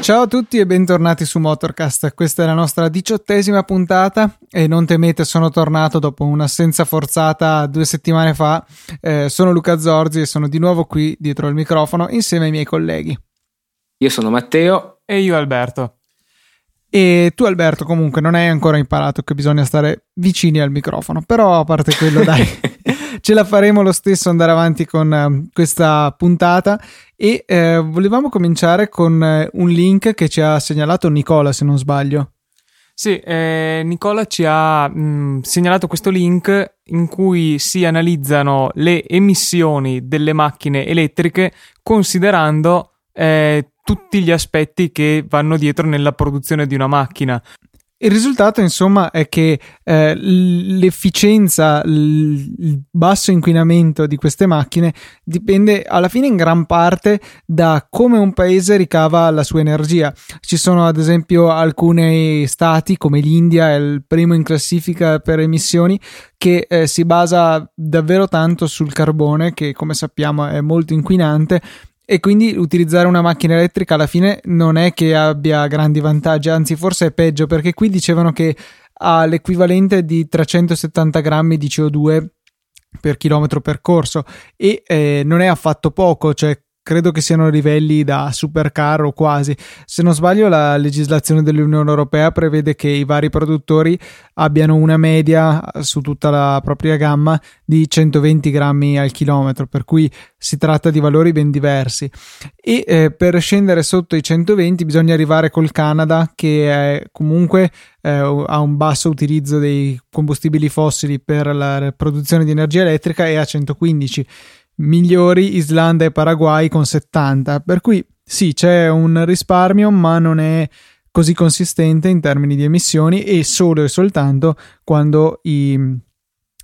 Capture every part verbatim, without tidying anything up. Ciao a tutti e bentornati su Motorcast, questa è la nostra diciottesima puntata e non temete, sono tornato dopo un'assenza forzata due settimane fa, eh, sono Luca Zorzi e sono di nuovo qui dietro il microfono insieme ai miei colleghi. Io sono Matteo. E io Alberto. E tu Alberto comunque non hai ancora imparato che bisogna stare vicini al microfono, però a parte quello dai, ce la faremo lo stesso andare avanti con um, questa puntata. E eh, volevamo cominciare con eh, un link che ci ha segnalato Nicola, se non sbaglio. Sì, eh, Nicola ci ha mh, segnalato questo link in cui si analizzano le emissioni delle macchine elettriche considerando eh, tutti gli aspetti che vanno dietro nella produzione di una macchina. Il risultato, insomma, è che eh, l'efficienza, il basso inquinamento di queste macchine dipende alla fine in gran parte da come un paese ricava la sua energia. Ci sono ad esempio alcuni stati, come l'India, è il primo in classifica per emissioni, che eh, si basa davvero tanto sul carbone, che come sappiamo è molto inquinante. E quindi utilizzare una macchina elettrica alla fine non è che abbia grandi vantaggi, anzi forse è peggio, perché qui dicevano che ha l'equivalente di trecentosettanta grammi di C O due per chilometro percorso e eh, non è affatto poco, cioè credo che siano livelli da supercar o quasi. Se non sbaglio la legislazione dell'Unione Europea prevede che i vari produttori abbiano una media su tutta la propria gamma di centoventi grammi al chilometro, per cui si tratta di valori ben diversi e eh, per scendere sotto i centoventi bisogna arrivare col Canada, che è comunque eh, ha un basso utilizzo dei combustibili fossili per la produzione di energia elettrica e a centoquindici. Migliori Islanda e Paraguay con settanta, per cui sì, c'è un risparmio ma non è così consistente in termini di emissioni, e solo e soltanto quando i,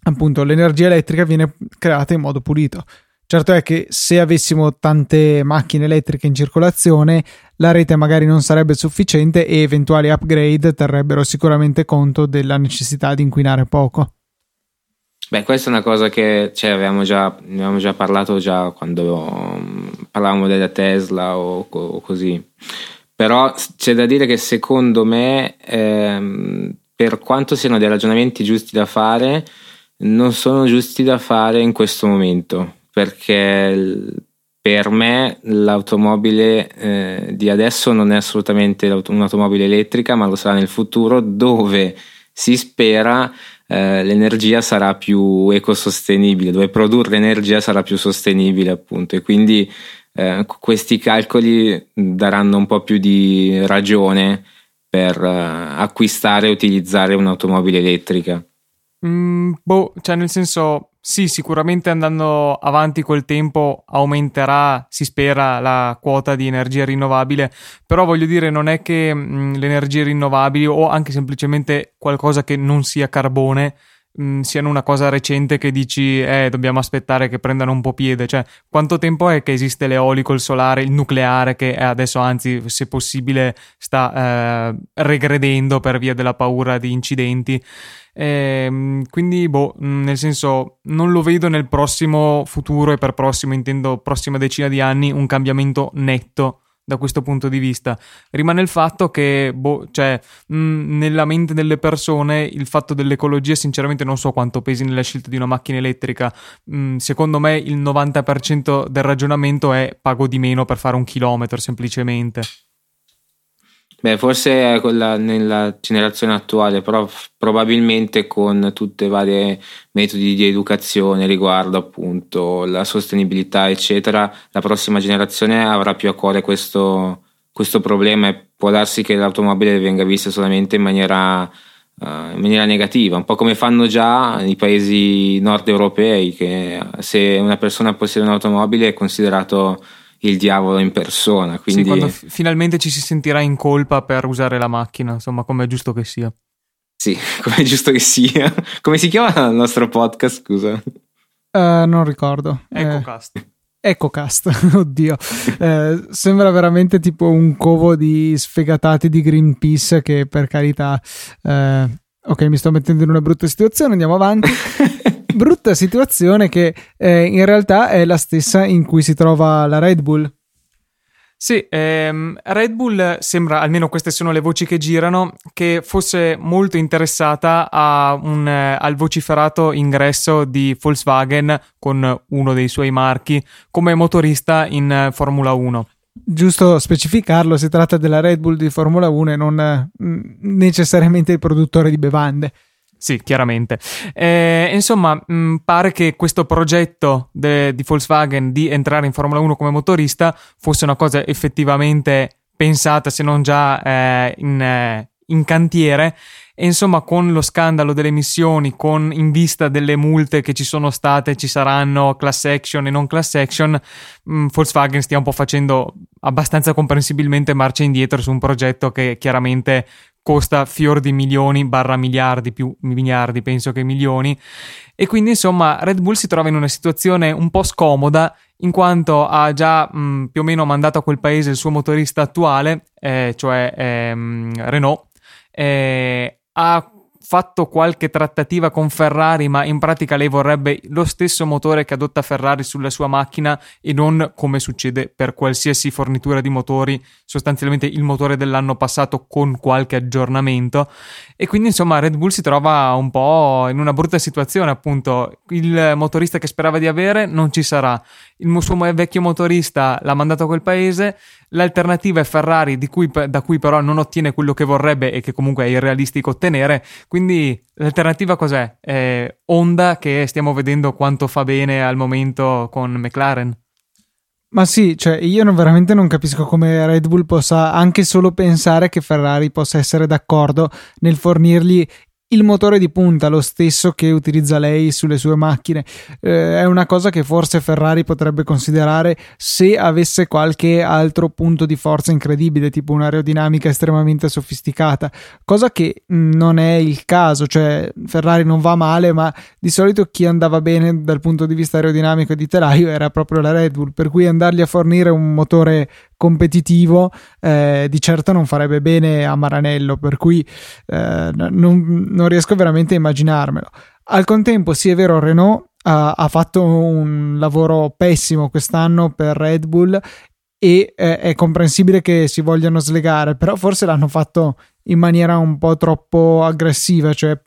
appunto l'energia elettrica viene creata in modo pulito. Certo è che se avessimo tante macchine elettriche in circolazione la rete magari non sarebbe sufficiente e eventuali upgrade terrebbero sicuramente conto della necessità di inquinare poco. Beh, questa è una cosa che cioè, avevamo, già, avevamo già parlato già quando um, parlavamo della Tesla o, o così, però c'è da dire che secondo me ehm, per quanto siano dei ragionamenti giusti da fare, non sono giusti da fare in questo momento, perché l- per me l'automobile eh, di adesso non è assolutamente un'automobile elettrica, ma lo sarà nel futuro, dove si spera l'energia sarà più ecosostenibile, dove produrre energia sarà più sostenibile appunto, e quindi eh, questi calcoli daranno un po' più di ragione per eh, acquistare e utilizzare un'automobile elettrica. Mm, boh, cioè nel senso sì, sicuramente andando avanti col tempo aumenterà, si spera, la quota di energia rinnovabile, però voglio dire non è che mh, le energie rinnovabili o anche semplicemente qualcosa che non sia carbone mh, siano una cosa recente che dici eh dobbiamo aspettare che prendano un po' piede. Cioè quanto tempo è che esiste l'eolico, il solare, il nucleare, che adesso anzi se possibile sta eh, regredendo per via della paura di incidenti. Eh, quindi boh, nel senso non lo vedo nel prossimo futuro, e per prossimo intendo prossima decina di anni, un cambiamento netto da questo punto di vista. Rimane il fatto che boh, cioè mh, nella mente delle persone il fatto dell'ecologia sinceramente non so quanto pesi nella scelta di una macchina elettrica. Mh, secondo me il novanta per cento del ragionamento è pago di meno per fare un chilometro semplicemente. Beh, forse con la, nella generazione attuale, però probabilmente con tutte varie metodi di educazione riguardo appunto la sostenibilità eccetera, la prossima generazione avrà più a cuore questo, questo problema, e può darsi che l'automobile venga vista solamente in maniera, uh, in maniera negativa, un po' come fanno già i paesi nord europei, che se una persona possiede un'automobile è considerato il diavolo in persona, quindi sì, quando f- finalmente ci si sentirà in colpa per usare la macchina, insomma, come è giusto che sia. Sì, come è giusto che sia. Come si chiama il nostro podcast, scusa? Uh, non ricordo. Ecocast. Eh. EcoCast, oddio, eh, sembra veramente tipo un covo di sfegatati di Greenpeace che, per carità, eh, ok, mi sto mettendo in una brutta situazione, andiamo avanti. Brutta situazione che eh, in realtà è la stessa in cui si trova la Red Bull. Sì, ehm, Red Bull sembra, almeno queste sono le voci che girano, che fosse molto interessata a un, eh, al vociferato ingresso di Volkswagen con uno dei suoi marchi come motorista in eh, Formula uno. Giusto specificarlo, si tratta della Red Bull di Formula uno e non eh, necessariamente il produttore di bevande. Sì, chiaramente. Eh, insomma, mh, pare che questo progetto de, di Volkswagen di entrare in Formula uno come motorista fosse una cosa effettivamente pensata, se non già eh, in, eh, in cantiere. E insomma, con lo scandalo delle emissioni, con in vista delle multe che ci sono state, ci saranno class action e non class action, mh, Volkswagen stia un po' facendo abbastanza comprensibilmente marcia indietro su un progetto che chiaramente costa fior di milioni barra miliardi più miliardi penso che milioni, e quindi insomma Red Bull si trova in una situazione un po' scomoda, in quanto ha già mh, più o meno mandato a quel paese il suo motorista attuale, eh, cioè ehm, Renault, eh, ha fatto qualche trattativa con Ferrari, ma in pratica lei vorrebbe lo stesso motore che adotta Ferrari sulla sua macchina e non, come succede per qualsiasi fornitura di motori, sostanzialmente il motore dell'anno passato con qualche aggiornamento. E quindi insomma Red Bull si trova un po' in una brutta situazione, appunto il motorista che sperava di avere non ci sarà, il suo vecchio motorista l'ha mandato a quel paese, l'alternativa è Ferrari, di cui, da cui però non ottiene quello che vorrebbe e che comunque è irrealistico ottenere. Quindi l'alternativa cos'è? È Honda, che stiamo vedendo quanto fa bene al momento con McLaren. Ma sì, cioè io non, veramente non capisco come Red Bull possa anche solo pensare che Ferrari possa essere d'accordo nel fornirgli il motore di punta, lo stesso che utilizza lei sulle sue macchine. Eh, è una cosa che forse Ferrari potrebbe considerare se avesse qualche altro punto di forza incredibile, tipo un'aerodinamica estremamente sofisticata, cosa che non è il caso. Cioè Ferrari non va male, ma di solito chi andava bene dal punto di vista aerodinamico e di telaio era proprio la Red Bull, per cui andargli a fornire un motore competitivo eh, di certo non farebbe bene a Maranello, per cui eh, non, non riesco veramente a immaginarmelo. Al contempo sì, è vero, Renault ha, ha fatto un lavoro pessimo quest'anno per Red Bull e eh, è comprensibile che si vogliano slegare, però forse l'hanno fatto in maniera un po' troppo aggressiva, cioè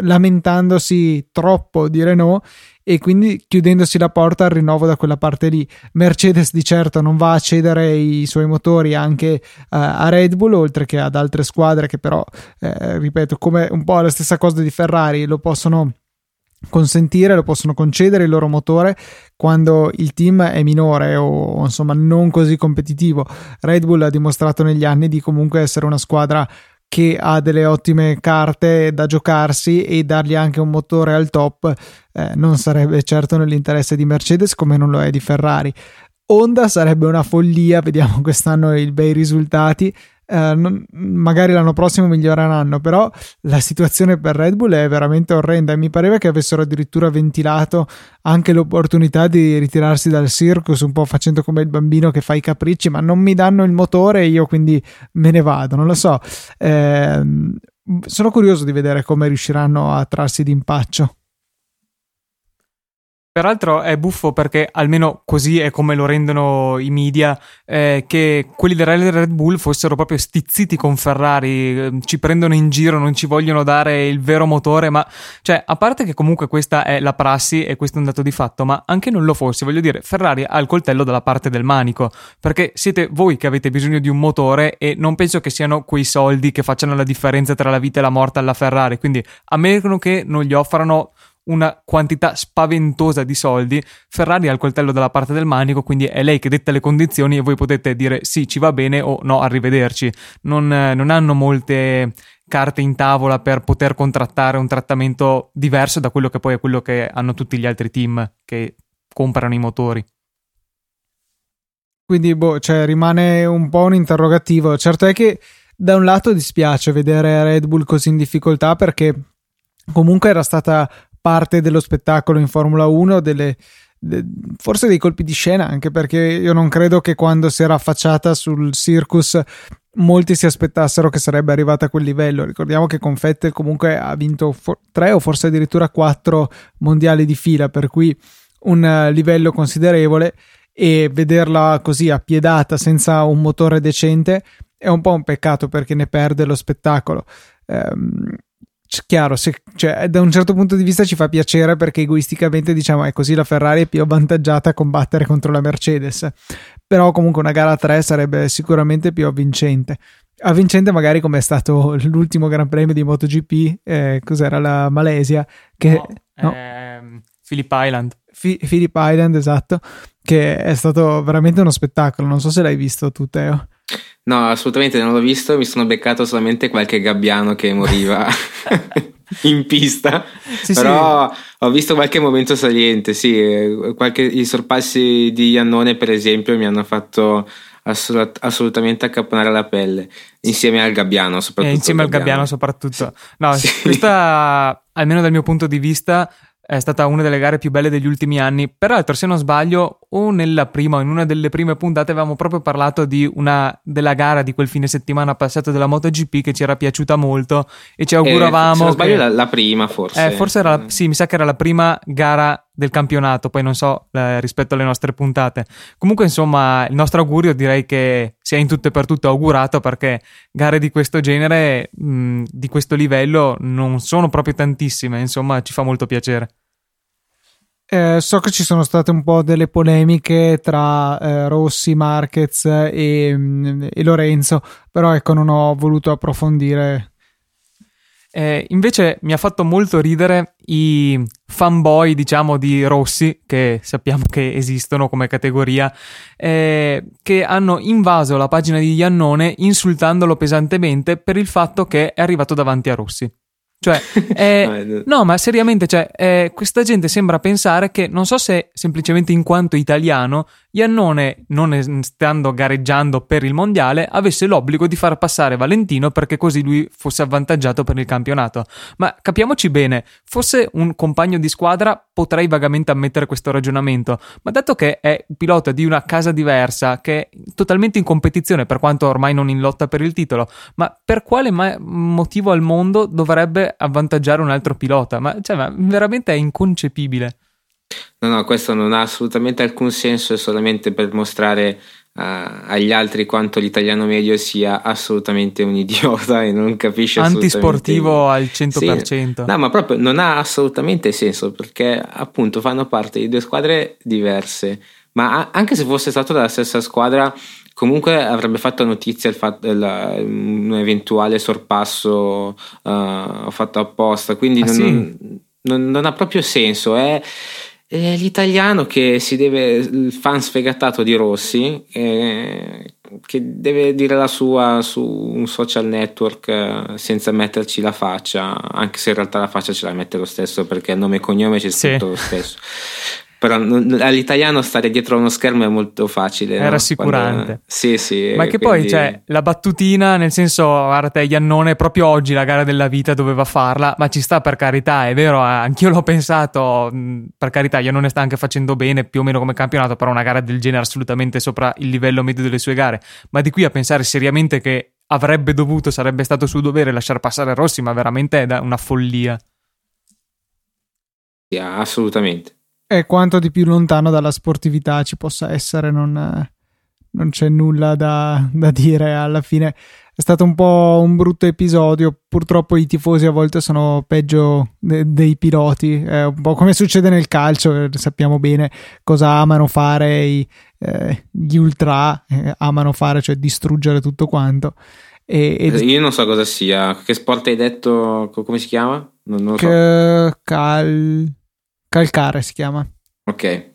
lamentandosi troppo di Renault e quindi chiudendosi la porta al rinnovo da quella parte lì. Mercedes di certo non va a cedere i suoi motori anche uh, a Red Bull, oltre che ad altre squadre che però, eh, ripeto, come un po' la stessa cosa di Ferrari, lo possono consentire, lo possono concedere il loro motore quando il team è minore o insomma non così competitivo. Red Bull ha dimostrato negli anni di comunque essere una squadra che ha delle ottime carte da giocarsi, e dargli anche un motore al top eh, non sarebbe certo nell'interesse di Mercedes, come non lo è di Ferrari. Honda sarebbe una follia, vediamo quest'anno i bei risultati, eh, non, magari l'anno prossimo miglioreranno, però la situazione per Red Bull è veramente orrenda e mi pareva che avessero addirittura ventilato anche l'opportunità di ritirarsi dal circus, un po' facendo come il bambino che fa i capricci, ma non mi danno il motore e io quindi me ne vado, non lo so. Eh, sono curioso di vedere come riusciranno a trarsi d'impaccio. Peraltro è buffo perché, almeno così è come lo rendono i media, eh, che quelli della Red Bull fossero proprio stizziti con Ferrari, ci prendono in giro, non ci vogliono dare il vero motore. Ma cioè, a parte che comunque questa è la prassi e questo è un dato di fatto, ma anche non lo fosse, voglio dire, Ferrari ha il coltello dalla parte del manico, perché siete voi che avete bisogno di un motore e non penso che siano quei soldi che facciano la differenza tra la vita e la morte alla Ferrari. Quindi, a meno che non gli offrano una quantità spaventosa di soldi, Ferrari ha il coltello dalla parte del manico, quindi è lei che detta le condizioni e voi potete dire sì, ci va bene, o no, arrivederci. Non, non hanno molte carte in tavola per poter contrattare un trattamento diverso da quello che poi è quello che hanno tutti gli altri team che comprano i motori. Quindi boh, cioè rimane un po' un interrogativo. Certo è che da un lato dispiace vedere Red Bull così in difficoltà, perché comunque era stata parte dello spettacolo in Formula uno, delle, forse dei colpi di scena, anche perché io non credo che quando si era affacciata sul Circus molti si aspettassero che sarebbe arrivata a quel livello. Ricordiamo che con Vettel comunque ha vinto for- tre o forse addirittura quattro mondiali di fila, per cui un livello considerevole, e vederla così appiedata senza un motore decente è un po' un peccato, perché ne perde lo spettacolo. Ehm, chiaro, se, cioè, da un certo punto di vista ci fa piacere, perché egoisticamente diciamo è così, la Ferrari è più avvantaggiata a combattere contro la Mercedes, però comunque una gara tre sarebbe sicuramente più avvincente avvincente magari come è stato l'ultimo Gran Premio di MotoGP, eh, cos'era, la Malesia, che no, no? Ehm, Philip Island F- Philip Island, esatto, che è stato veramente uno spettacolo. Non so se l'hai visto tu, Teo. No, assolutamente non l'ho visto, mi sono beccato solamente qualche gabbiano che moriva in pista, sì, però sì. Ho visto qualche momento saliente, sì, qualche, i sorpassi di Iannone per esempio mi hanno fatto assolut- assolutamente accapponare la pelle, insieme al gabbiano soprattutto. Eh, insieme al gabbiano, gabbiano soprattutto. Sì. No, sì. Questa, almeno dal mio punto di vista, è stata una delle gare più belle degli ultimi anni. Peraltro, se non sbaglio, o nella prima o in una delle prime puntate avevamo proprio parlato di una della gara di quel fine settimana passato della MotoGP che ci era piaciuta molto, e ci auguravamo, eh, se non sbaglio, che, la, la prima forse eh, forse era la, sì mi sa che era la prima gara del campionato, poi non so eh, rispetto alle nostre puntate. Comunque insomma, il nostro augurio direi che sia in tutto e per tutto augurato, perché gare di questo genere, mh, di questo livello non sono proprio tantissime, insomma ci fa molto piacere. Eh, so che ci sono state un po' delle polemiche tra eh, Rossi, Marquez e, e Lorenzo, però ecco, non ho voluto approfondire. Eh, invece mi ha fatto molto ridere i fanboy, diciamo, di Rossi, che sappiamo che esistono come categoria, eh, che hanno invaso la pagina di Iannone insultandolo pesantemente per il fatto che è arrivato davanti a Rossi. Cioè, eh, no, ma seriamente, cioè, eh, questa gente sembra pensare che, non so se semplicemente in quanto italiano, Iannone, non stando gareggiando per il mondiale, avesse l'obbligo di far passare Valentino perché così lui fosse avvantaggiato per il campionato. Ma capiamoci bene, fosse un compagno di squadra potrei vagamente ammettere questo ragionamento, ma dato che è un pilota di una casa diversa, che è totalmente in competizione, per quanto ormai non in lotta per il titolo, ma per quale ma- motivo al mondo dovrebbe avvantaggiare un altro pilota? Ma, cioè, ma veramente è inconcepibile. No, no, questo non ha assolutamente alcun senso, è solamente per mostrare uh, agli altri quanto l'italiano medio sia assolutamente un idiota e non capisce antisportivo assolutamente. Antisportivo al cento per cento. Sì, no, ma proprio non ha assolutamente senso, perché appunto fanno parte di due squadre diverse, ma anche se fosse stato dalla stessa squadra comunque avrebbe fatto notizia il fatto, la, un eventuale sorpasso uh, fatto apposta, quindi ah, non, sì? non, non ha proprio senso. È, è l'italiano che si deve, il fan sfegatato di Rossi, eh, che deve dire la sua su un social network eh, senza metterci la faccia, anche se in realtà la faccia ce la mette lo stesso, perché nome e cognome c'è scritto sì. lo stesso. Però all'italiano stare dietro uno schermo è molto facile. È no? rassicurante. Quando... Sì, sì. Ma che quindi... poi c'è cioè, la battutina, nel senso, guarda te, Iannone, proprio oggi la gara della vita doveva farla, ma ci sta, per carità, è vero, anch'io l'ho pensato, per carità, Iannone sta anche facendo bene più o meno come campionato, però una gara del genere assolutamente sopra il livello medio delle sue gare. Ma di qui a pensare seriamente che avrebbe dovuto, sarebbe stato suo dovere lasciar passare Rossi, ma veramente è una follia. Sì, assolutamente. E quanto di più lontano dalla sportività ci possa essere, non, non c'è nulla da, da dire. Alla fine è stato un po' un brutto episodio, purtroppo i tifosi a volte sono peggio de- dei piloti, è un po' come succede nel calcio, sappiamo bene cosa amano fare i, eh, gli ultra, eh, amano fare, cioè distruggere tutto quanto. E, ed... Io non so cosa sia, che sport hai detto, come si chiama? Non, non lo che... so. Cal... Calcare si chiama. Ok.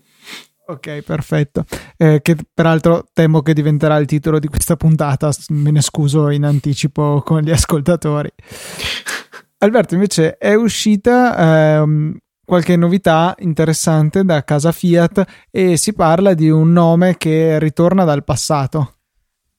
Ok, perfetto. Eh, che peraltro temo che diventerà il titolo di questa puntata, me ne scuso in anticipo con gli ascoltatori. Alberto, invece è uscita ehm, qualche novità interessante da casa Fiat e si parla di un nome che ritorna dal passato.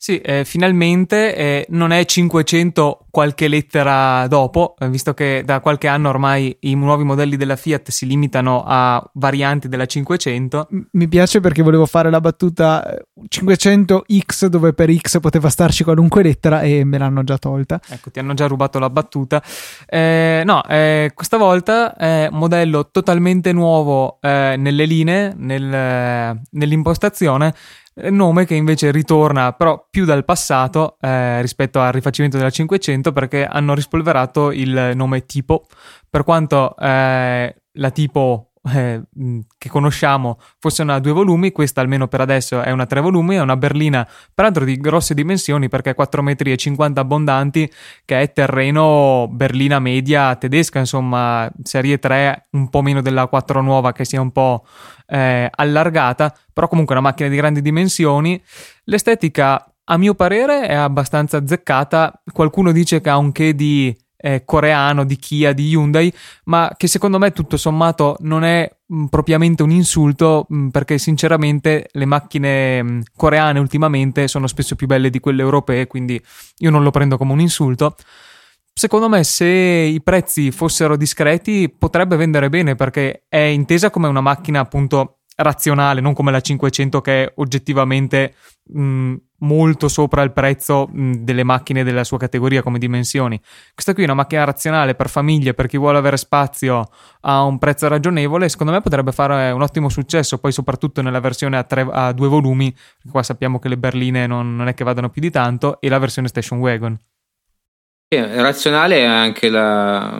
Sì, eh, finalmente eh, non è cinquecento qualche lettera dopo, eh, visto che da qualche anno ormai i nuovi modelli della Fiat si limitano a varianti della cinquecento. Mi piace perché volevo fare la battuta cinquecento X, dove per X poteva starci qualunque lettera e me l'hanno già tolta. Ecco, ti hanno già rubato la battuta. Eh, no, eh, questa volta è un modello totalmente nuovo eh, nelle linee, nel, eh, nell'impostazione. Nome che invece ritorna però più dal passato eh, rispetto al rifacimento della cinquecento, perché hanno rispolverato il nome tipo, per quanto eh, la tipo eh, che conosciamo fosse una a due volumi, questa almeno per adesso è una a tre volumi, è una berlina peraltro di grosse dimensioni perché quattro virgola cinquanta metri abbondanti, che è terreno berlina media tedesca, insomma serie tre, un po' meno della quattro nuova che sia un po' eh, allargata, però comunque una macchina di grandi dimensioni. L'estetica a mio parere è abbastanza azzeccata, qualcuno dice che ha un che di eh, coreano, di Kia, di Hyundai, ma che secondo me tutto sommato non è mh, propriamente un insulto, mh, perché sinceramente le macchine mh, coreane ultimamente sono spesso più belle di quelle europee, quindi io non lo prendo come un insulto. Secondo me, se i prezzi fossero discreti, potrebbe vendere bene, perché è intesa come una macchina appunto razionale, non come la cinquecento che è oggettivamente mh, molto sopra il prezzo mh, delle macchine della sua categoria come dimensioni. Questa qui è una macchina razionale per famiglie, per chi vuole avere spazio a un prezzo ragionevole. Secondo me potrebbe fare un ottimo successo, poi soprattutto nella versione a, tre, a due volumi, qua sappiamo che le berline non, non è che vadano più di tanto, e la versione station wagon. È razionale è anche la...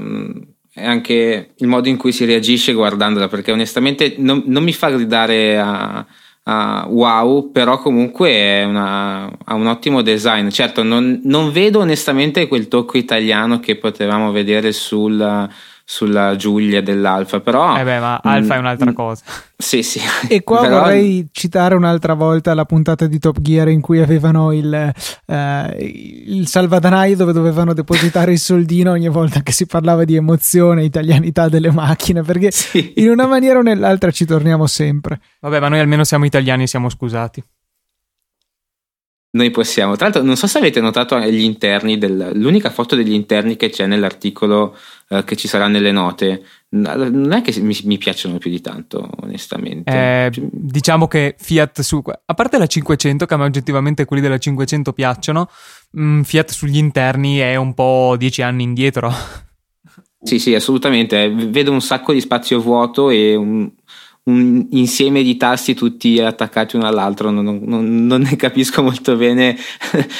anche il modo in cui si reagisce guardandola, perché onestamente non, non mi fa gridare a, a wow, però comunque è una, ha un ottimo design. Certo, non, non vedo onestamente quel tocco italiano che potevamo vedere sul, sulla Giulia dell'Alfa, però eh beh, ma Alfa mh, è un'altra cosa. Sì, sì. E qua però... vorrei citare un'altra volta la puntata di Top Gear in cui avevano il, eh, il salvadanaio dove dovevano depositare il soldino ogni volta che si parlava di emozione, italianità delle macchine, perché sì, in una maniera o nell'altra ci torniamo sempre. Vabbè, ma noi almeno siamo italiani e siamo scusati. Noi possiamo, tra l'altro non so se avete notato gli interni, del, l'unica foto degli interni che c'è nell'articolo eh, che ci sarà nelle note, non è che mi, mi piacciono più di tanto onestamente. Eh, diciamo che Fiat, su a parte la cinquecento, che a me oggettivamente quelli della cinquecento piacciono, mh, Fiat sugli interni è un po' dieci anni indietro. Sì sì, assolutamente, vedo un sacco di spazio vuoto e un... un insieme di tasti tutti attaccati uno all'altro, non, non, non ne capisco molto bene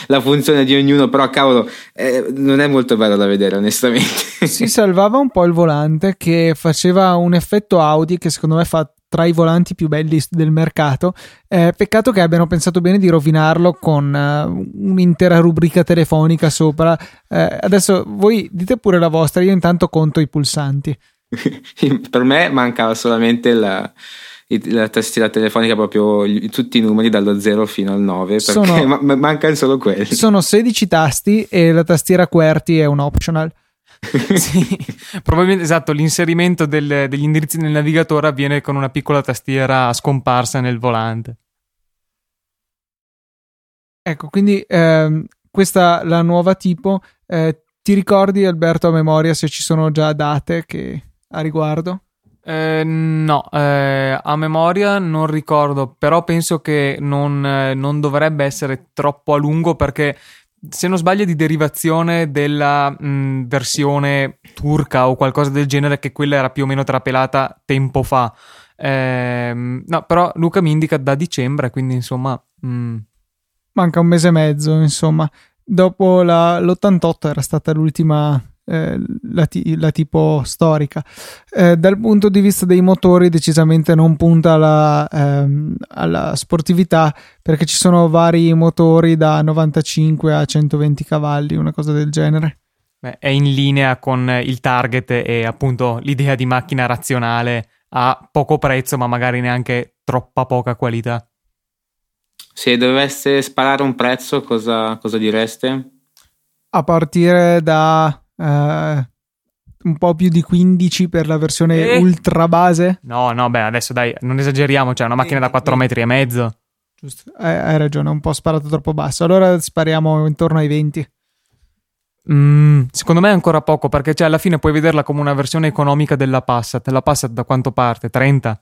la funzione di ognuno, però cavolo eh, non è molto bello da vedere onestamente. Si salvava un po' il volante, che faceva un effetto Audi che secondo me fa tra i volanti più belli del mercato. Eh, peccato che abbiano pensato bene di rovinarlo con uh, un'intera rubrica telefonica sopra. Eh, adesso voi dite pure la vostra, io intanto conto i pulsanti. Per me mancava solamente la, la tastiera telefonica, proprio tutti i numeri dallo zero fino al nove, perché sono, ma, manca solo quelli. Sono sedici tasti e la tastiera QWERTY è un optional. Sì, probabilmente, esatto, l'inserimento del, degli indirizzi nel navigatore avviene con una piccola tastiera scomparsa nel volante. Ecco, quindi ehm, questa la nuova tipo. Eh, ti ricordi, Alberto, a memoria se ci sono già date che a riguardo? Eh, no, eh, a memoria non ricordo, però penso che non, eh, non dovrebbe essere troppo a lungo, perché se non sbaglio è di derivazione della mh, versione turca o qualcosa del genere, che quella era più o meno trapelata tempo fa. Eh, no, però Luca mi indica da dicembre, quindi insomma... Mh. Manca un mese e mezzo, insomma. Dopo la, l'ottantotto era stata l'ultima... La, t- la tipo storica. Eh, dal punto di vista dei motori decisamente non punta alla, ehm, alla sportività, perché ci sono vari motori da novantacinque a centoventi cavalli, una cosa del genere. Beh, è in linea con il target e appunto l'idea di macchina razionale a poco prezzo ma magari neanche troppa poca qualità. Se doveste sparare un prezzo cosa, cosa direste? A partire da Uh, un po' più di quindici per la versione eh. ultra base? No, no, beh, adesso dai, non esageriamo, cioè una macchina da quattro metri e mezzo. Giusto, hai, hai ragione, un po' sparato troppo basso. Allora spariamo intorno ai venti. Mm, secondo me è ancora poco, perché cioè, alla fine puoi vederla come una versione economica della Passat. La Passat da quanto parte? trenta?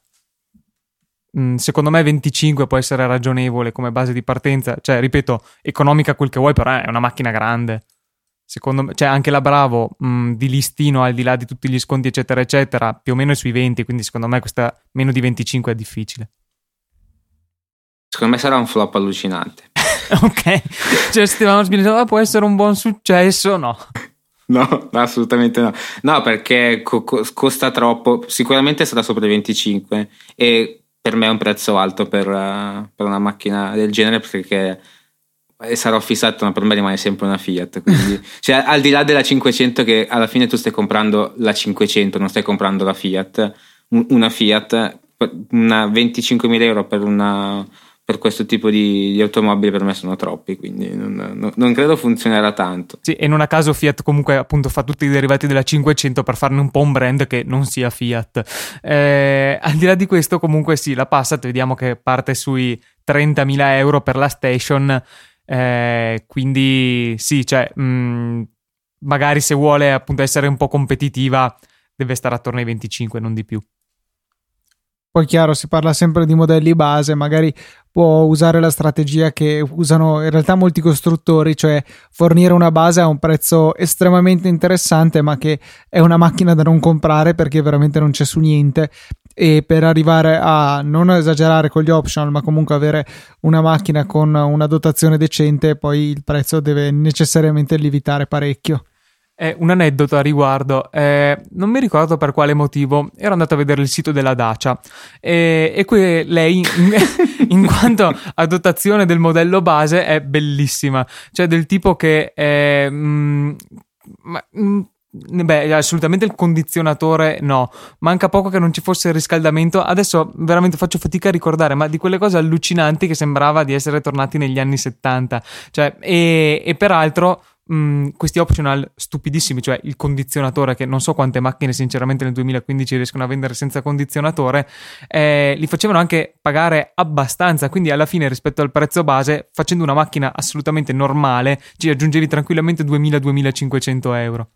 Mm, secondo me venticinque può essere ragionevole come base di partenza. Cioè, ripeto, economica quel che vuoi, però è una macchina grande. Secondo me, cioè anche la Bravo mh, di listino, al di là di tutti gli sconti eccetera eccetera, più o meno è sui venti, quindi secondo me questa meno di venticinque è difficile. Secondo me sarà un flop allucinante. Ok, cioè stavamo sbilanciando, ah, può essere un buon successo, no? No, assolutamente no. No, perché co- costa troppo, sicuramente sarà sopra i venticinque e per me è un prezzo alto per, uh, per una macchina del genere, perché sarò fissato, ma per me rimane sempre una Fiat, quindi cioè, al di là della cinquecento, che alla fine tu stai comprando la cinquecento, non stai comprando la Fiat, una Fiat, una venticinquemila euro per, una, per questo tipo di, di automobili per me sono troppi, quindi non, non, non credo funzionerà tanto. Sì, e non a caso Fiat comunque appunto fa tutti i derivati della cinquecento per farne un po' un brand che non sia Fiat. Eh, al di là di questo comunque sì, la Passat vediamo che parte sui trentamila euro per la station. Eh, quindi sì, cioè mh, magari se vuole appunto essere un po' competitiva deve stare attorno ai venticinque, non di più. Poi chiaro, si parla sempre di modelli base, magari può usare la strategia che usano in realtà molti costruttori, cioè fornire una base a un prezzo estremamente interessante, ma che è una macchina da non comprare perché veramente non c'è su niente, e per arrivare a non esagerare con gli optional ma comunque avere una macchina con una dotazione decente, poi il prezzo deve necessariamente lievitare parecchio. Eh, un aneddoto a riguardo, eh, non mi ricordo per quale motivo ero andato a vedere il sito della Dacia eh, e qui lei in, in quanto a dotazione del modello base è bellissima, cioè del tipo che è, mh, ma, mh, beh, assolutamente il condizionatore no, manca poco che non ci fosse il riscaldamento. Adesso veramente faccio fatica a ricordare, ma di quelle cose allucinanti che sembrava di essere tornati negli anni settanta, cioè, e, e peraltro mh, questi optional stupidissimi, cioè il condizionatore, che non so quante macchine sinceramente nel duemilaquindici riescono a vendere senza condizionatore, eh, li facevano anche pagare abbastanza, quindi alla fine rispetto al prezzo base, facendo una macchina assolutamente normale, ci aggiungevi tranquillamente duemila-duemilacinquecento euro.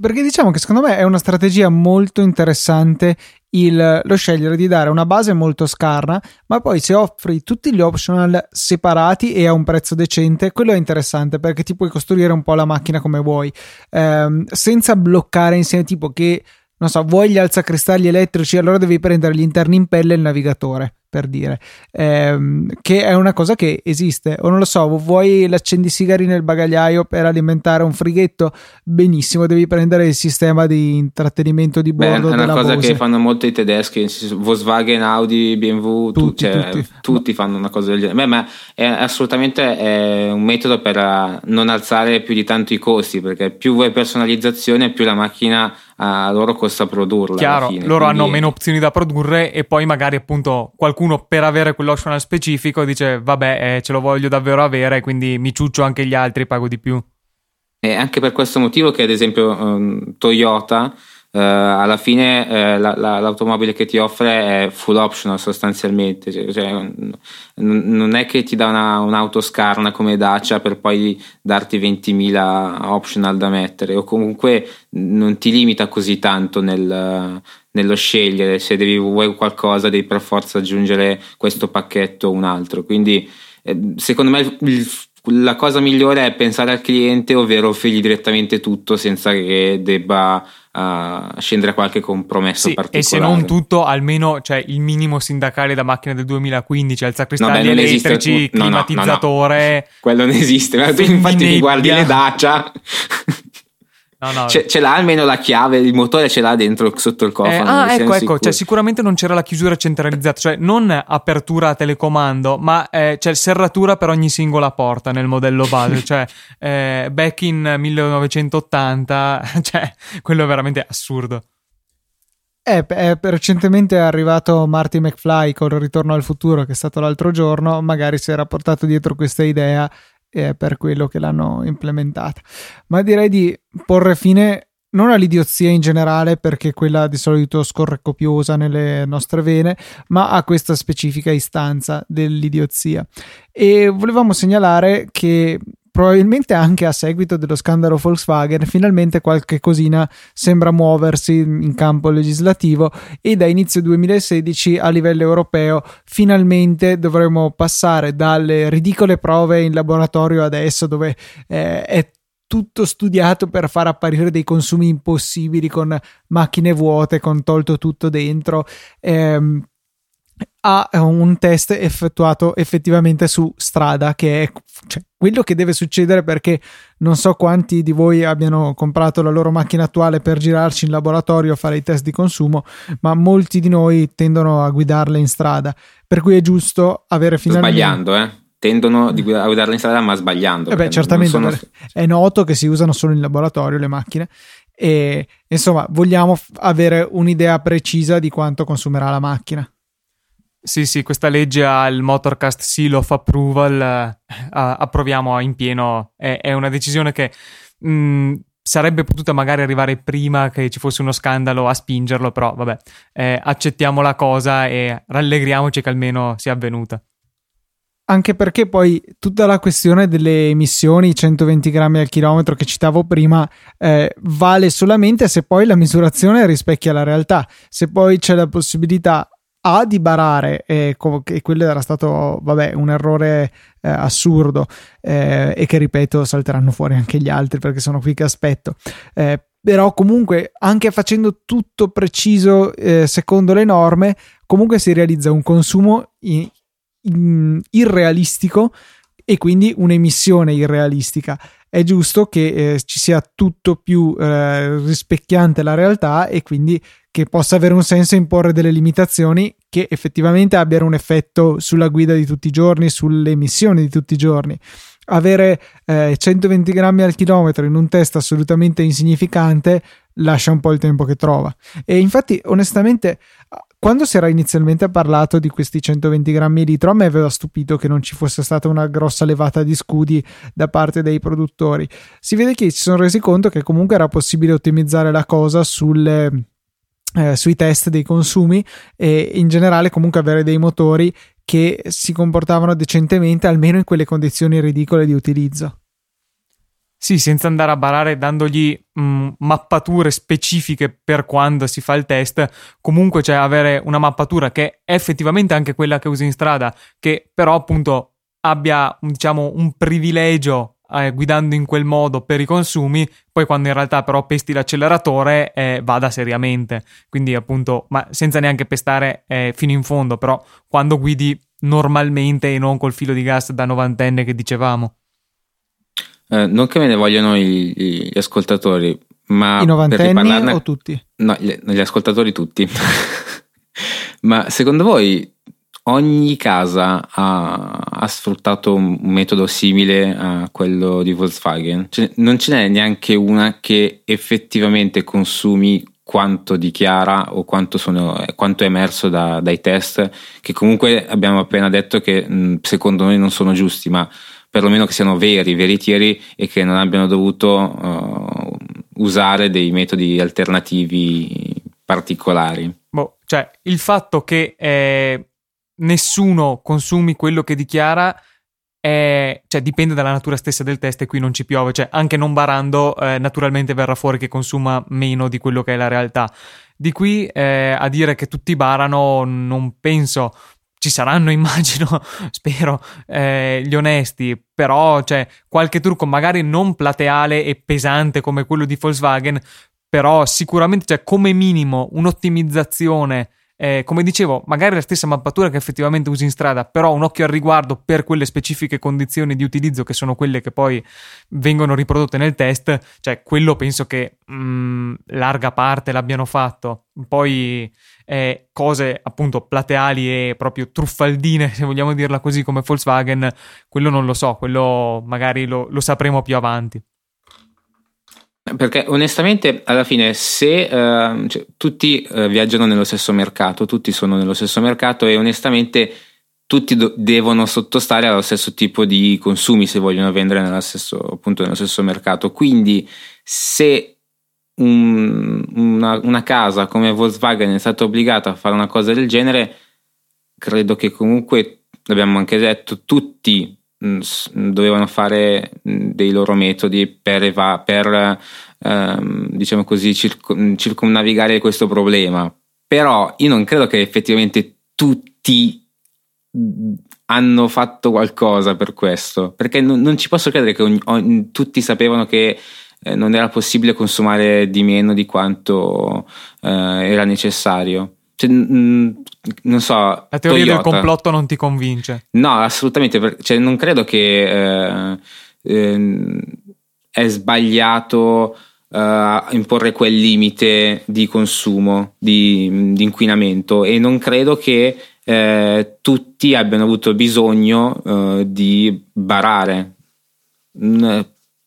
Perché diciamo che secondo me è una strategia molto interessante il, lo scegliere di dare una base molto scarna, ma poi se offri tutti gli optional separati e a un prezzo decente, quello è interessante perché ti puoi costruire un po' la macchina come vuoi, ehm, senza bloccare insieme, tipo che non so, vuoi gli alzacristalli elettrici, allora devi prendere gli interni in pelle e il navigatore, per dire, ehm, che è una cosa che esiste, o non lo so, vuoi l'accendisigari nel bagagliaio per alimentare un frighetto, benissimo, devi prendere il sistema di intrattenimento di bordo. Beh, è una della cosa Bose, che fanno molto i tedeschi, Volkswagen, Audi, B M W, tutti, tu, cioè, tutti. tutti fanno una cosa del genere. Beh, ma è assolutamente è un metodo per non alzare più di tanto i costi, perché più vuoi personalizzazione più la macchina a loro costa produrla. Chiaro, alla fine, loro quindi hanno meno opzioni da produrre e poi magari appunto qualcuno uno per avere quell'optional specifico dice vabbè eh, ce lo voglio davvero avere, quindi mi ciuccio anche gli altri, pago di più. E anche per questo motivo che ad esempio um, Toyota uh, alla fine uh, la, la, l'automobile che ti offre è full optional sostanzialmente, cioè, cioè, n- non è che ti dà una, un'auto scarna come Dacia per poi darti ventimila optional da mettere, o comunque non ti limita così tanto nel uh, nello scegliere, se devi vuoi qualcosa devi per forza aggiungere questo pacchetto o un altro, quindi eh, secondo me il, la cosa migliore è pensare al cliente, ovvero offrirgli direttamente tutto senza che debba uh, scendere a qualche compromesso sì, particolare. E se non tutto, almeno cioè, il minimo sindacale da macchina del duemilaquindici, alzacristalli no, beh, elettrici, esiste, no, climatizzatore... No, no, no. Quello non esiste, tu infatti mi guardi le Dacia... No, no. Ce, ce l'ha almeno la chiave, il motore ce l'ha dentro sotto il cofano. Eh, ah, ecco, ecco, cioè, sicuramente non c'era la chiusura centralizzata, cioè non apertura a telecomando, ma eh, c'è serratura per ogni singola porta nel modello base. Cioè, eh, back in millenovecentottanta, cioè, quello è veramente assurdo. È, è recentemente è arrivato Marty McFly con il Ritorno al futuro, che è stato l'altro giorno, magari si era portato dietro questa idea. E è per quello che l'hanno implementata, ma direi di porre fine non all'idiozia in generale, perché quella di solito scorre copiosa nelle nostre vene, ma a questa specifica istanza dell'idiozia. E volevamo segnalare che probabilmente anche a seguito dello scandalo Volkswagen finalmente qualche cosina sembra muoversi in campo legislativo, e da inizio duemilasedici a livello europeo finalmente dovremo passare dalle ridicole prove in laboratorio adesso, dove eh, è tutto studiato per far apparire dei consumi impossibili con macchine vuote, con tolto tutto dentro, ehm, a un test effettuato effettivamente su strada, che è cioè, quello che deve succedere, perché non so quanti di voi abbiano comprato la loro macchina attuale per girarci in laboratorio a fare i test di consumo, ma molti di noi tendono a guidarle in strada, per cui è giusto avere finalmente... Sbagliando, eh? Tendono a guidarle in strada ma sbagliando. Eh beh, certamente sono... è noto che si usano solo in laboratorio le macchine. E insomma, vogliamo f- avere un'idea precisa di quanto consumerà la macchina. Sì, sì, questa legge ha il Motorcast Seal of Approval, eh, approviamo in pieno, è, è una decisione che mh, sarebbe potuta magari arrivare prima che ci fosse uno scandalo a spingerlo, però vabbè, eh, accettiamo la cosa e rallegriamoci che almeno sia avvenuta. Anche perché poi tutta la questione delle emissioni, centoventi grammi al chilometro che citavo prima, eh, vale solamente se poi la misurazione rispecchia la realtà. Se poi c'è la possibilità A di barare, e eh, quello era stato vabbè un errore eh, assurdo, eh, e che ripeto salteranno fuori anche gli altri, perché sono qui che aspetto, eh, però comunque anche facendo tutto preciso eh, secondo le norme, comunque si realizza un consumo in, in, irrealistico e quindi un'emissione irrealistica. È giusto che eh, ci sia tutto più eh, rispecchiante la realtà, e quindi che possa avere un senso imporre delle limitazioni che effettivamente abbiano un effetto sulla guida di tutti i giorni, sulle emissioni di tutti i giorni. Avere eh, centoventi grammi al chilometro in un test assolutamente insignificante lascia un po' il tempo che trova. E infatti, onestamente, quando si era inizialmente parlato di questi centoventi grammi litro, a me aveva stupito che non ci fosse stata una grossa levata di scudi da parte dei produttori. Si vede che si sono resi conto che comunque era possibile ottimizzare la cosa sulle... Eh, sui test dei consumi, e in generale comunque avere dei motori che si comportavano decentemente almeno in quelle condizioni ridicole di utilizzo. Sì, senza andare a barare, dandogli mh, mappature specifiche per quando si fa il test. Comunque, cioè, avere una mappatura che è effettivamente anche quella che usi in strada, che però appunto abbia diciamo un privilegio Eh, guidando in quel modo per i consumi, poi quando in realtà però pesti l'acceleratore eh, vada seriamente, quindi appunto, ma senza neanche pestare eh, fino in fondo, però quando guidi normalmente e non col filo di gas da novantenne che dicevamo. Eh, non che me ne vogliono i, gli ascoltatori, ma i novantenni o tutti? No, gli, gli ascoltatori tutti. Ma secondo voi ogni casa ha, ha sfruttato un metodo simile a quello di Volkswagen? Cioè, non ce n'è neanche una che effettivamente consumi quanto dichiara o quanto, sono, quanto è emerso da, dai test, che comunque abbiamo appena detto che mh, secondo noi non sono giusti, ma perlomeno che siano veri, veritieri, e che non abbiano dovuto uh, usare dei metodi alternativi particolari. Boh, cioè il fatto che eh... nessuno consumi quello che dichiara, eh, cioè dipende dalla natura stessa del test, e qui non ci piove, cioè anche non barando eh, naturalmente verrà fuori che consuma meno di quello che è la realtà. Di qui eh, a dire che tutti barano non penso, ci saranno immagino, spero, eh, gli onesti, però cioè, qualche trucco magari non plateale e pesante come quello di Volkswagen, però sicuramente cioè, come minimo un'ottimizzazione. Eh, come dicevo, magari la stessa mappatura che effettivamente usi in strada, però un occhio al riguardo per quelle specifiche condizioni di utilizzo che sono quelle che poi vengono riprodotte nel test, cioè quello penso che mh, larga parte l'abbiano fatto. Poi eh, cose appunto plateali e proprio truffaldine, se vogliamo dirla così, come Volkswagen, quello non lo so, quello magari lo, lo sapremo più avanti. Perché onestamente alla fine se eh, cioè, tutti eh, viaggiano nello stesso mercato, tutti sono nello stesso mercato, e onestamente tutti do- devono sottostare allo stesso tipo di consumi se vogliono vendere nello stesso, appunto, nello stesso mercato. Quindi se un, una, una casa come Volkswagen è stata obbligata a fare una cosa del genere, credo che comunque, l'abbiamo anche detto, tutti dovevano fare dei loro metodi per, eva- per ehm, diciamo così circo- circumnavigare questo problema. Però io non credo che effettivamente tutti hanno fatto qualcosa per questo, perché non, non ci posso credere che ogni, ogni, tutti sapevano che eh, non era possibile consumare di meno di quanto eh, era necessario. Cioè, mh, non so, la teoria Toyota. Del complotto non ti convince? No, assolutamente, cioè, non credo che eh, eh, è sbagliato eh, imporre quel limite di consumo, di, di inquinamento, e non credo che eh, tutti abbiano avuto bisogno eh, di barare.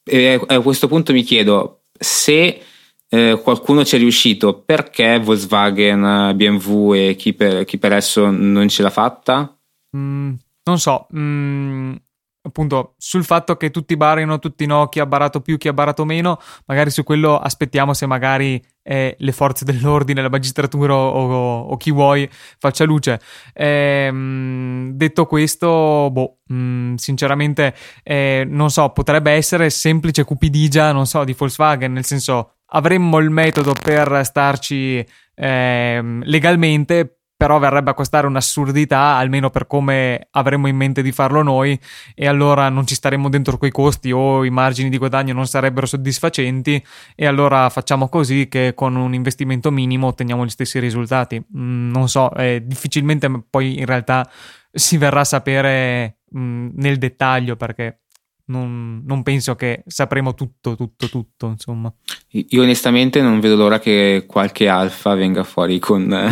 E a questo punto mi chiedo, se Eh, qualcuno ci è riuscito, perché Volkswagen, B M W e chi per, chi per esso non ce l'ha fatta? Mm, non so, mm, appunto sul fatto che tutti barino, tutti no, chi ha barato più, chi ha barato meno, magari su quello aspettiamo se magari eh, le forze dell'ordine, la magistratura o, o, o chi vuoi faccia luce. Eh, mm, detto questo, boh, Mm, sinceramente eh, non so, potrebbe essere semplice cupidigia, non so, di Volkswagen, nel senso, avremmo il metodo per starci eh, legalmente, però verrebbe a costare un'assurdità, almeno per come avremmo in mente di farlo noi, e allora non ci staremmo dentro quei costi, o i margini di guadagno non sarebbero soddisfacenti, e allora facciamo così che con un investimento minimo otteniamo gli stessi risultati. Mm, non so, eh, difficilmente poi in realtà si verrà a sapere mh, nel dettaglio, perché non, non penso che sapremo tutto, tutto, tutto, insomma. Io onestamente non vedo l'ora che qualche Alfa venga fuori con eh,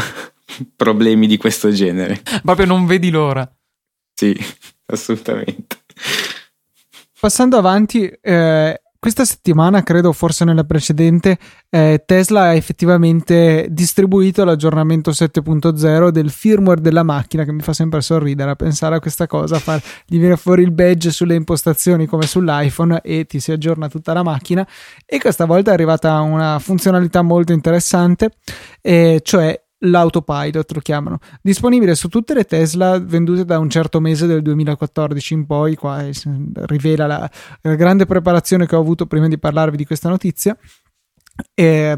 problemi di questo genere. Proprio non vedi l'ora. Sì, assolutamente. Passando avanti, eh, questa settimana, credo forse nella precedente, eh, Tesla ha effettivamente distribuito l'aggiornamento sette punto zero del firmware della macchina, che mi fa sempre sorridere a pensare a questa cosa, far, gli viene fuori il badge sulle impostazioni come sull'iPhone e ti si aggiorna tutta la macchina. E questa volta è arrivata una funzionalità molto interessante, eh, cioè l'autopilot lo chiamano, disponibile su tutte le Tesla vendute da un certo mese del duemilaquattordici in poi. Qua rivela la, la grande preparazione che ho avuto prima di parlarvi di questa notizia, e,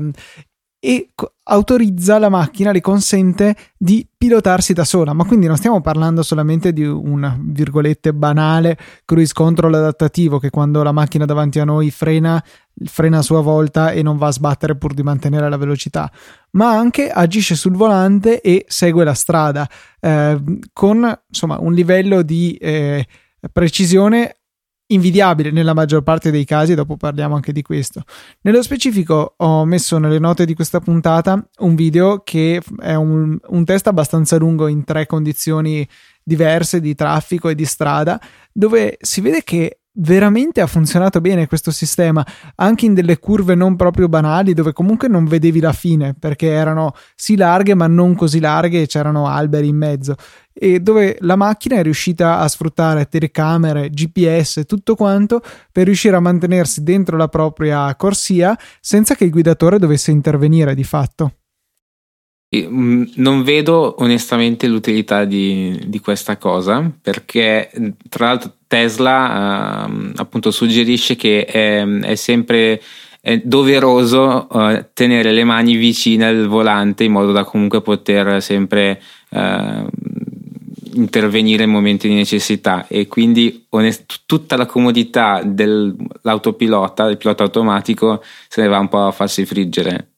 e autorizza la macchina, le consente di pilotarsi da sola. Ma quindi non stiamo parlando solamente di una, virgolette, banale cruise control adattativo, che quando la macchina davanti a noi frena frena a sua volta e non va a sbattere pur di mantenere la velocità, ma anche agisce sul volante e segue la strada eh, con, insomma, un livello di eh, precisione invidiabile nella maggior parte dei casi. Dopo parliamo anche di questo. Nello specifico ho messo nelle note di questa puntata un video che è un, un test abbastanza lungo in tre condizioni diverse di traffico e di strada, dove si vede che veramente ha funzionato bene questo sistema, anche in delle curve non proprio banali, dove comunque non vedevi la fine, perché erano sì larghe ma non così larghe e c'erano alberi in mezzo, e dove la macchina è riuscita a sfruttare telecamere, G P S, tutto quanto per riuscire a mantenersi dentro la propria corsia senza che il guidatore dovesse intervenire di fatto. Non vedo onestamente l'utilità di, di questa cosa, perché tra l'altro Tesla eh, appunto suggerisce che è, è sempre è doveroso eh, tenere le mani vicine al volante, in modo da comunque poter sempre eh, intervenire in momenti di necessità, e quindi onest- tutta la comodità dell'autopilota, del pilota automatico, se ne va un po' a farsi friggere.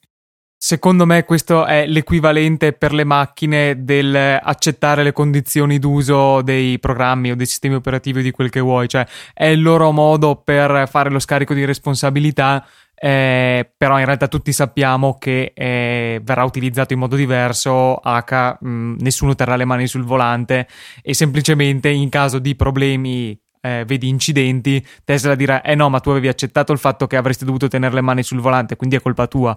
Secondo me questo è l'equivalente per le macchine del accettare le condizioni d'uso dei programmi o dei sistemi operativi, di quel che vuoi, cioè è il loro modo per fare lo scarico di responsabilità, eh, però in realtà tutti sappiamo che eh, verrà utilizzato in modo diverso, H, mh, nessuno terrà le mani sul volante, e semplicemente in caso di problemi, Eh, vedi incidenti, Tesla dirà eh no, ma tu avevi accettato il fatto che avresti dovuto tenere le mani sul volante, quindi è colpa tua.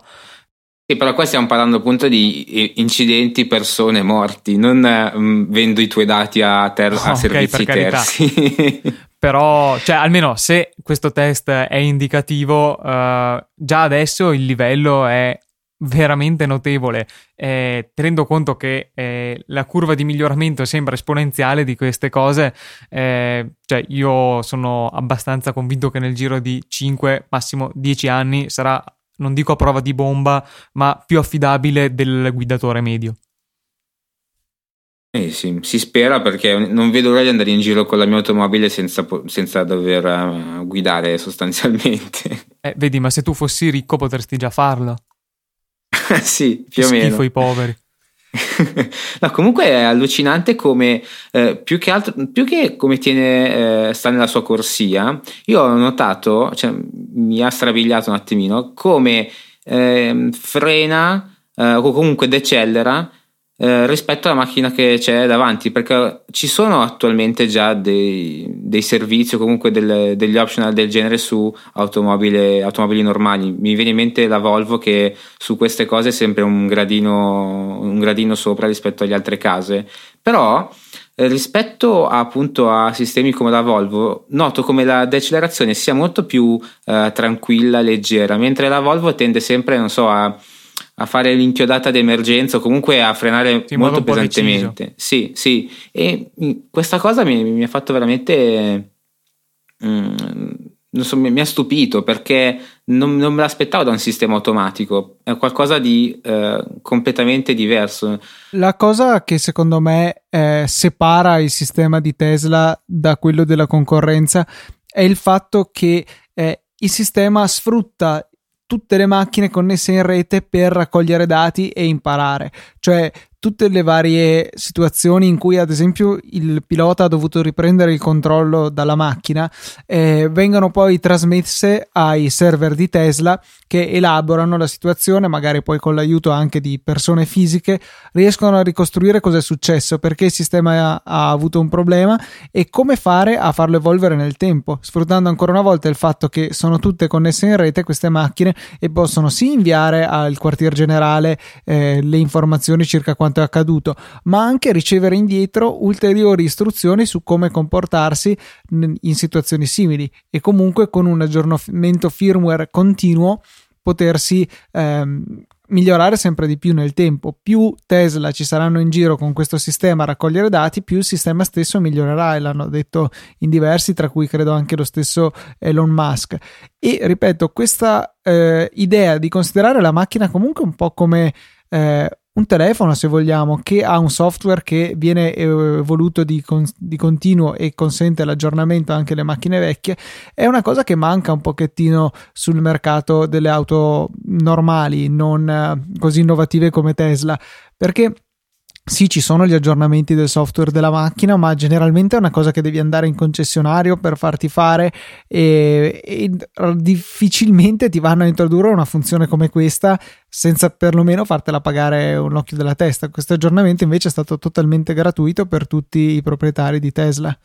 Sì, però qua stiamo parlando appunto di incidenti, persone, morti, non mh, vendo i tuoi dati a, ter- a okay, servizi terzi. Però, cioè, almeno se questo test è indicativo, eh, già adesso il livello è veramente notevole, eh, tenendo conto che eh, la curva di miglioramento sembra esponenziale di queste cose, eh, cioè io sono abbastanza convinto che nel giro di cinque, massimo dieci anni sarà, non dico a prova di bomba, ma più affidabile del guidatore medio. Eh sì, si spera, perché non vedo l'ora di andare in giro con la mia automobile senza, senza dover uh, guidare sostanzialmente. Eh, vedi, ma se tu fossi ricco potresti già farlo. Sì, più o meno. Schifo i poveri. No, comunque è allucinante come eh, più che altro, più che come tiene eh, sta nella sua corsia, io ho notato, cioè, mi ha strabiliato un attimino come eh, frena eh, o comunque decelera Eh, rispetto alla macchina che c'è davanti, perché ci sono attualmente già dei, dei servizi o comunque del, degli optional del genere su automobile, automobili normali. Mi viene in mente la Volvo, che su queste cose è sempre un gradino, un gradino sopra rispetto alle altre case, però eh, rispetto appunto a sistemi come la Volvo noto come la decelerazione sia molto più eh, tranquilla, leggera, mentre la Volvo tende sempre, non so, a a fare l'inchiodata d'emergenza o comunque a frenare Ti molto pesantemente. Sì, sì. E questa cosa mi, mi ha fatto veramente... Mm, non so, mi, mi ha stupito, perché non, non me l'aspettavo da un sistema automatico. È qualcosa di eh, completamente diverso. La cosa che secondo me eh, separa il sistema di Tesla da quello della concorrenza è il fatto che eh, il sistema sfrutta tutte le macchine connesse in rete per raccogliere dati e imparare, cioè tutte le varie situazioni in cui ad esempio il pilota ha dovuto riprendere il controllo dalla macchina eh, vengono poi trasmesse ai server di Tesla, che elaborano la situazione, magari poi con l'aiuto anche di persone fisiche riescono a ricostruire cosa è successo, perché il sistema ha, ha avuto un problema e come fare a farlo evolvere nel tempo, sfruttando ancora una volta il fatto che sono tutte connesse in rete queste macchine e possono sì inviare al quartier generale eh, le informazioni circa quanto è accaduto, ma anche ricevere indietro ulteriori istruzioni su come comportarsi in situazioni simili e comunque con un aggiornamento firmware continuo potersi ehm, migliorare sempre di più nel tempo. Più Tesla ci saranno in giro con questo sistema a raccogliere dati, più il sistema stesso migliorerà, e l'hanno detto in diversi, tra cui credo anche lo stesso Elon Musk. E ripeto, questa eh, idea di considerare la macchina comunque un po' come eh, un telefono, se vogliamo, che ha un software che viene evoluto di, con- di continuo e consente l'aggiornamento anche alle macchine vecchie, è una cosa che manca un pochettino sul mercato delle auto normali, non così innovative come Tesla, perché sì, ci sono gli aggiornamenti del software della macchina, ma generalmente è una cosa che devi andare in concessionario per farti fare e, e difficilmente ti vanno a introdurre una funzione come questa senza perlomeno fartela pagare un occhio della testa. Questo aggiornamento invece è stato totalmente gratuito per tutti i proprietari di Tesla.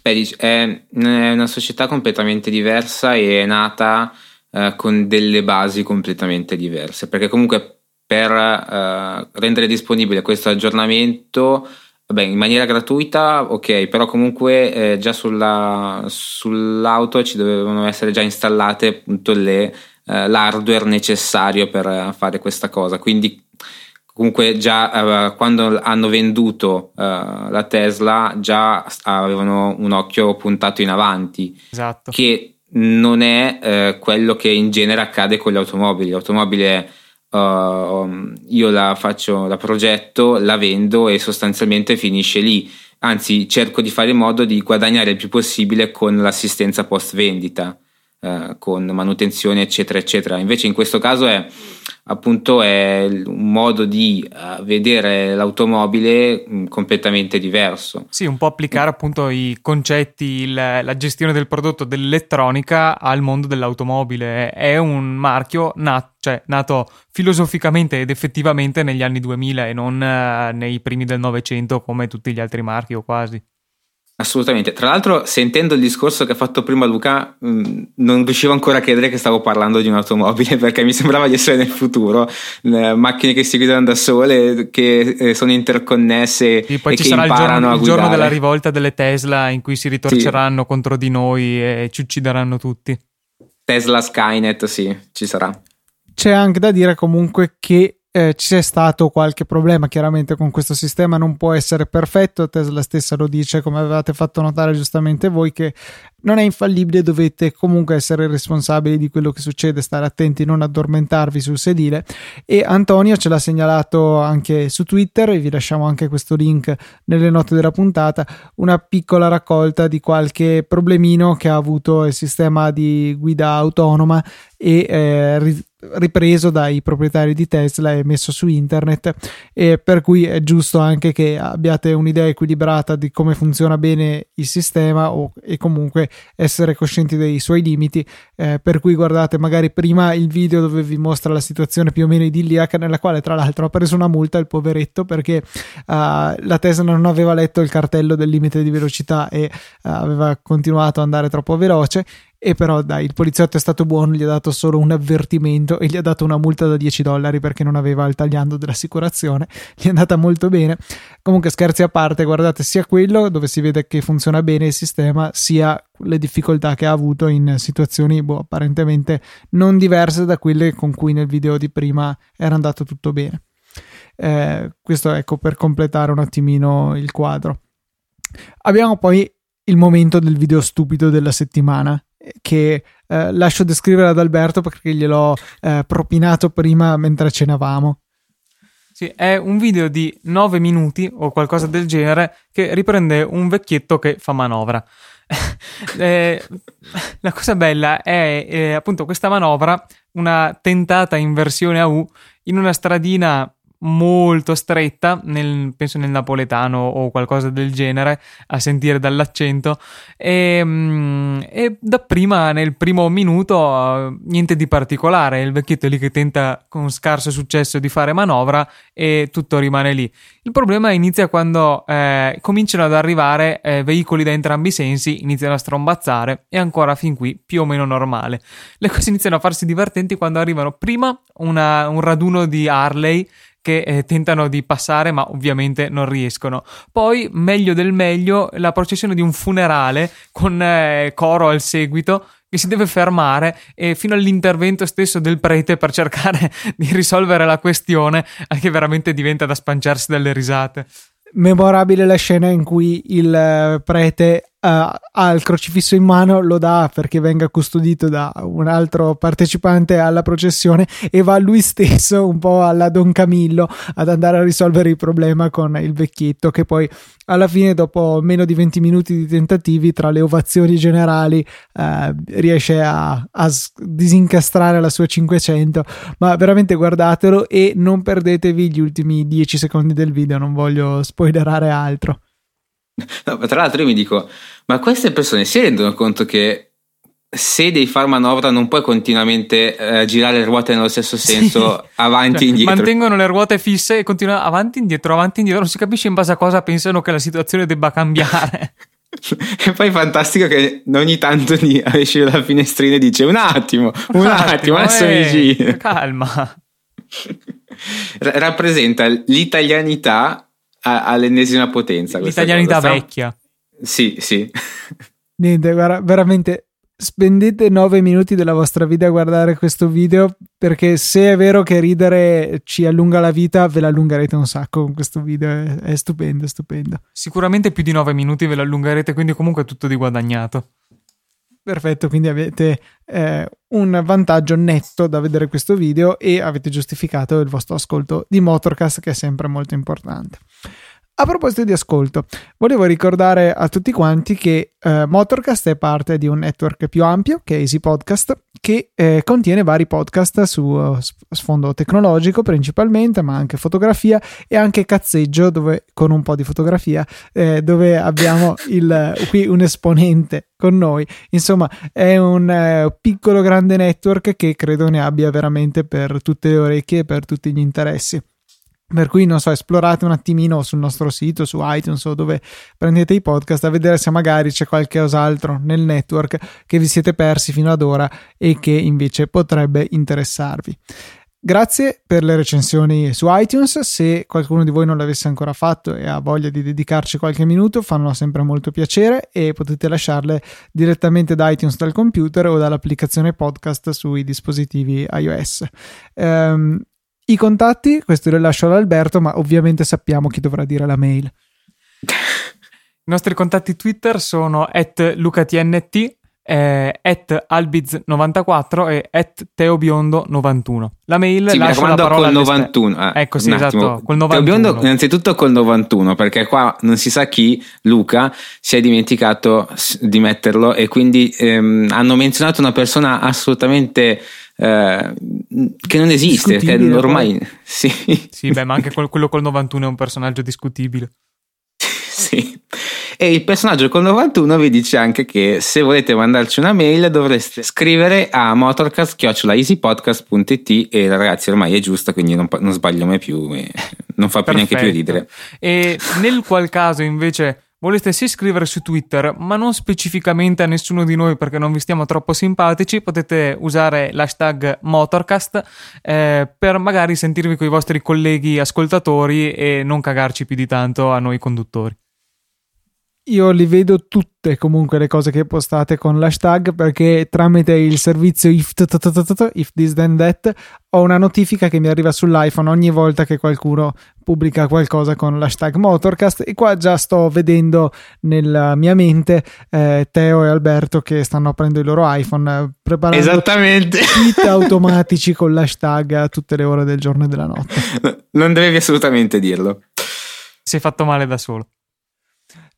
Beh, è una società completamente diversa e è nata eh, con delle basi completamente diverse, perché comunque per eh, rendere disponibile questo aggiornamento beh, in maniera gratuita, ok, però comunque eh, già sulla, sull'auto ci dovevano essere già installate appunto le, eh, l'hardware necessario per fare questa cosa, quindi comunque già eh, quando hanno venduto eh, la Tesla già avevano un occhio puntato in avanti. Esatto. Che non è eh, quello che in genere accade con le automobili. L'automobile Uh, io la faccio, la progetto, la vendo e sostanzialmente finisce lì, anzi cerco di fare in modo di guadagnare il più possibile con l'assistenza post vendita, uh, con manutenzione eccetera eccetera. Invece in questo caso è appunto è un modo di uh, vedere l'automobile mh, completamente diverso. Sì, un po' applicare appunto i concetti, il, la gestione del prodotto dell'elettronica al mondo dell'automobile. È un marchio nato, cioè nato filosoficamente ed effettivamente negli anni duemila e non uh, nei primi del Novecento come tutti gli altri marchi o quasi. Assolutamente, tra l'altro sentendo il discorso che ha fatto prima Luca mh, non riuscivo ancora a credere che stavo parlando di un'automobile, perché mi sembrava di essere nel futuro, eh, macchine che si guidano da sole, che eh, sono interconnesse e, poi e ci che sarà imparano il giorno, a guidare. Il giorno della rivolta delle Tesla in cui si ritorceranno sì. contro di noi e ci uccideranno tutti. Tesla Skynet, sì, ci sarà. C'è anche da dire comunque che Eh, c'è stato qualche problema chiaramente con questo sistema, non può essere perfetto. Tesla stessa lo dice, come avevate fatto notare giustamente voi, che non è infallibile, dovete comunque essere responsabili di quello che succede, stare attenti, non addormentarvi sul sedile. E Antonio ce l'ha segnalato anche su Twitter, e vi lasciamo anche questo link nelle note della puntata, una piccola raccolta di qualche problemino che ha avuto il sistema di guida autonoma e eh, ri- ripreso dai proprietari di Tesla e messo su internet, e per cui è giusto anche che abbiate un'idea equilibrata di come funziona bene il sistema o, e comunque essere coscienti dei suoi limiti, eh, per cui guardate magari prima il video dove vi mostra la situazione più o meno idilliaca, nella quale tra l'altro ha preso una multa il poveretto perché eh, la Tesla non aveva letto il cartello del limite di velocità e eh, aveva continuato ad andare troppo veloce. E però dai, il poliziotto è stato buono, gli ha dato solo un avvertimento e gli ha dato una multa da dieci dollari perché non aveva il tagliando dell'assicurazione. Gli è andata molto bene. Comunque, scherzi a parte, guardate sia quello dove si vede che funziona bene il sistema, sia le difficoltà che ha avuto in situazioni boh, apparentemente non diverse da quelle con cui nel video di prima era andato tutto bene. Eh, questo ecco per completare un attimino il quadro. Abbiamo poi il momento del video stupido della settimana, che eh, lascio descrivere ad Alberto perché gliel'ho eh, propinato prima mentre cenavamo. Sì, è un video di nove minuti o qualcosa del genere che riprende un vecchietto che fa manovra. eh, la cosa bella è eh, appunto questa manovra, una tentata inversione a U in una stradina molto stretta, nel, penso nel napoletano o qualcosa del genere, a sentire dall'accento, e, mm, e da prima nel primo minuto niente di particolare, il vecchietto è lì che tenta con scarso successo di fare manovra e tutto rimane lì. Il problema inizia quando eh, cominciano ad arrivare eh, veicoli da entrambi i sensi, iniziano a strombazzare, e ancora fin qui più o meno normale. Le cose iniziano a farsi divertenti quando arrivano prima una, un raduno di Harley che eh, tentano di passare ma ovviamente non riescono. Poi, meglio del meglio, la processione di un funerale con eh, coro al seguito che si deve fermare, e fino all'intervento stesso del prete per cercare di risolvere la questione, che veramente diventa da spanciarsi dalle risate. Memorabile la scena in cui il prete Uh, ha il crocifisso in mano, lo dà perché venga custodito da un altro partecipante alla processione, e va lui stesso un po' alla Don Camillo ad andare a risolvere il problema con il vecchietto, che poi alla fine, dopo meno di venti minuti di tentativi, tra le ovazioni generali uh, riesce a, a disincastrare la sua cinquecento. Ma veramente guardatelo e non perdetevi gli ultimi dieci secondi del video, non voglio spoilerare altro. No, tra l'altro io mi dico, ma queste persone si rendono conto che se devi far manovra non puoi continuamente eh, girare le ruote nello stesso senso, sì, avanti e cioè, indietro, mantengono le ruote fisse e continuano avanti e indietro, avanti e indietro, non si capisce in base a cosa pensano che la situazione debba cambiare. E poi è fantastico che ogni tanto esce dalla finestrina e dice un attimo, un, un attimo, attimo adesso eh, mi giro, calma. R- rappresenta l'italianità all'ennesima potenza, l'italianità vecchia. Sì, sì. Niente, guarda, veramente spendete nove minuti della vostra vita a guardare questo video, perché se è vero che ridere ci allunga la vita, ve la allungherete un sacco con questo video, è, è stupendo, è stupendo. Sicuramente più di nove minuti ve la allungherete, quindi comunque è tutto di guadagnato. Perfetto, quindi avete eh, un vantaggio netto da vedere questo video e avete giustificato il vostro ascolto di Motorcast, che è sempre molto importante. A proposito di ascolto, volevo ricordare a tutti quanti che eh, Motorcast è parte di un network più ampio, che è Easy Podcast, che eh, contiene vari podcast su sfondo tecnologico principalmente, ma anche fotografia e anche cazzeggio, dove con un po' di fotografia, eh, dove abbiamo il, qui un esponente con noi. Insomma, è un eh, piccolo grande network che credo ne abbia veramente per tutte le orecchie e per tutti gli interessi. Per cui, non so, esplorate un attimino sul nostro sito, su iTunes o dove prendete i podcast, a vedere se magari c'è qualche cos'altro nel network che vi siete persi fino ad ora e che invece potrebbe interessarvi. Grazie per le recensioni su iTunes. Se qualcuno di voi non l'avesse ancora fatto e ha voglia di dedicarci qualche minuto, fanno sempre molto piacere e potete lasciarle direttamente da iTunes dal computer o dall'applicazione podcast sui dispositivi iOS. Um, I contatti, questo lo lascio ad Alberto, ma ovviamente sappiamo chi dovrà dire la mail. I nostri contatti Twitter sono at lucatnt, eh, at albiz novantaquattro e at teobiondo novantuno. La mail sì, lascio la parola col novantuno. Ah, ecco, sì, esatto, col novantuno. Teobiondo innanzitutto col novantuno, perché qua non si sa chi, Luca, si è dimenticato di metterlo e quindi ehm, hanno menzionato una persona assolutamente... Eh, che non esiste, che ormai sì. Sì, beh, ma anche quello col novantuno è un personaggio discutibile. Sì. E il personaggio col novantuno vi dice anche che se volete mandarci una mail dovreste scrivere a motorcast chiocciola easypodcast punto it e ragazzi ormai è giusto, quindi non, non sbaglio mai più, e non fa più neanche più ridere. E nel qual caso invece voleste iscrivere su Twitter, ma non specificamente a nessuno di noi perché non vi stiamo troppo simpatici, potete usare l'hashtag Motorcast eh, per magari sentirvi con i vostri colleghi ascoltatori e non cagarci più di tanto a noi conduttori. Io li vedo tutte comunque le cose che postate con l'hashtag, perché tramite il servizio I F T T T, if this then that, ho una notifica che mi arriva sull'iPhone ogni volta che qualcuno pubblica qualcosa con l'hashtag Motorcast, e qua già sto vedendo nella mia mente eh, Teo e Alberto che stanno aprendo i loro iPhone preparando esattamente tweet automatici con l'hashtag a tutte le ore del giorno e della notte. Non dovevi assolutamente dirlo. Sei fatto male da solo.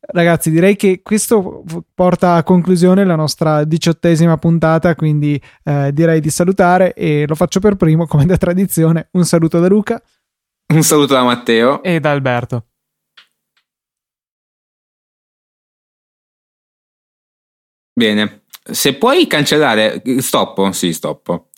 Ragazzi, direi che questo porta a conclusione la nostra diciottesima puntata, quindi eh, direi di salutare, e lo faccio per primo come da tradizione. Un saluto da Luca, un saluto da Matteo e da Alberto. Bene, se puoi cancellare stoppo, sì stoppo.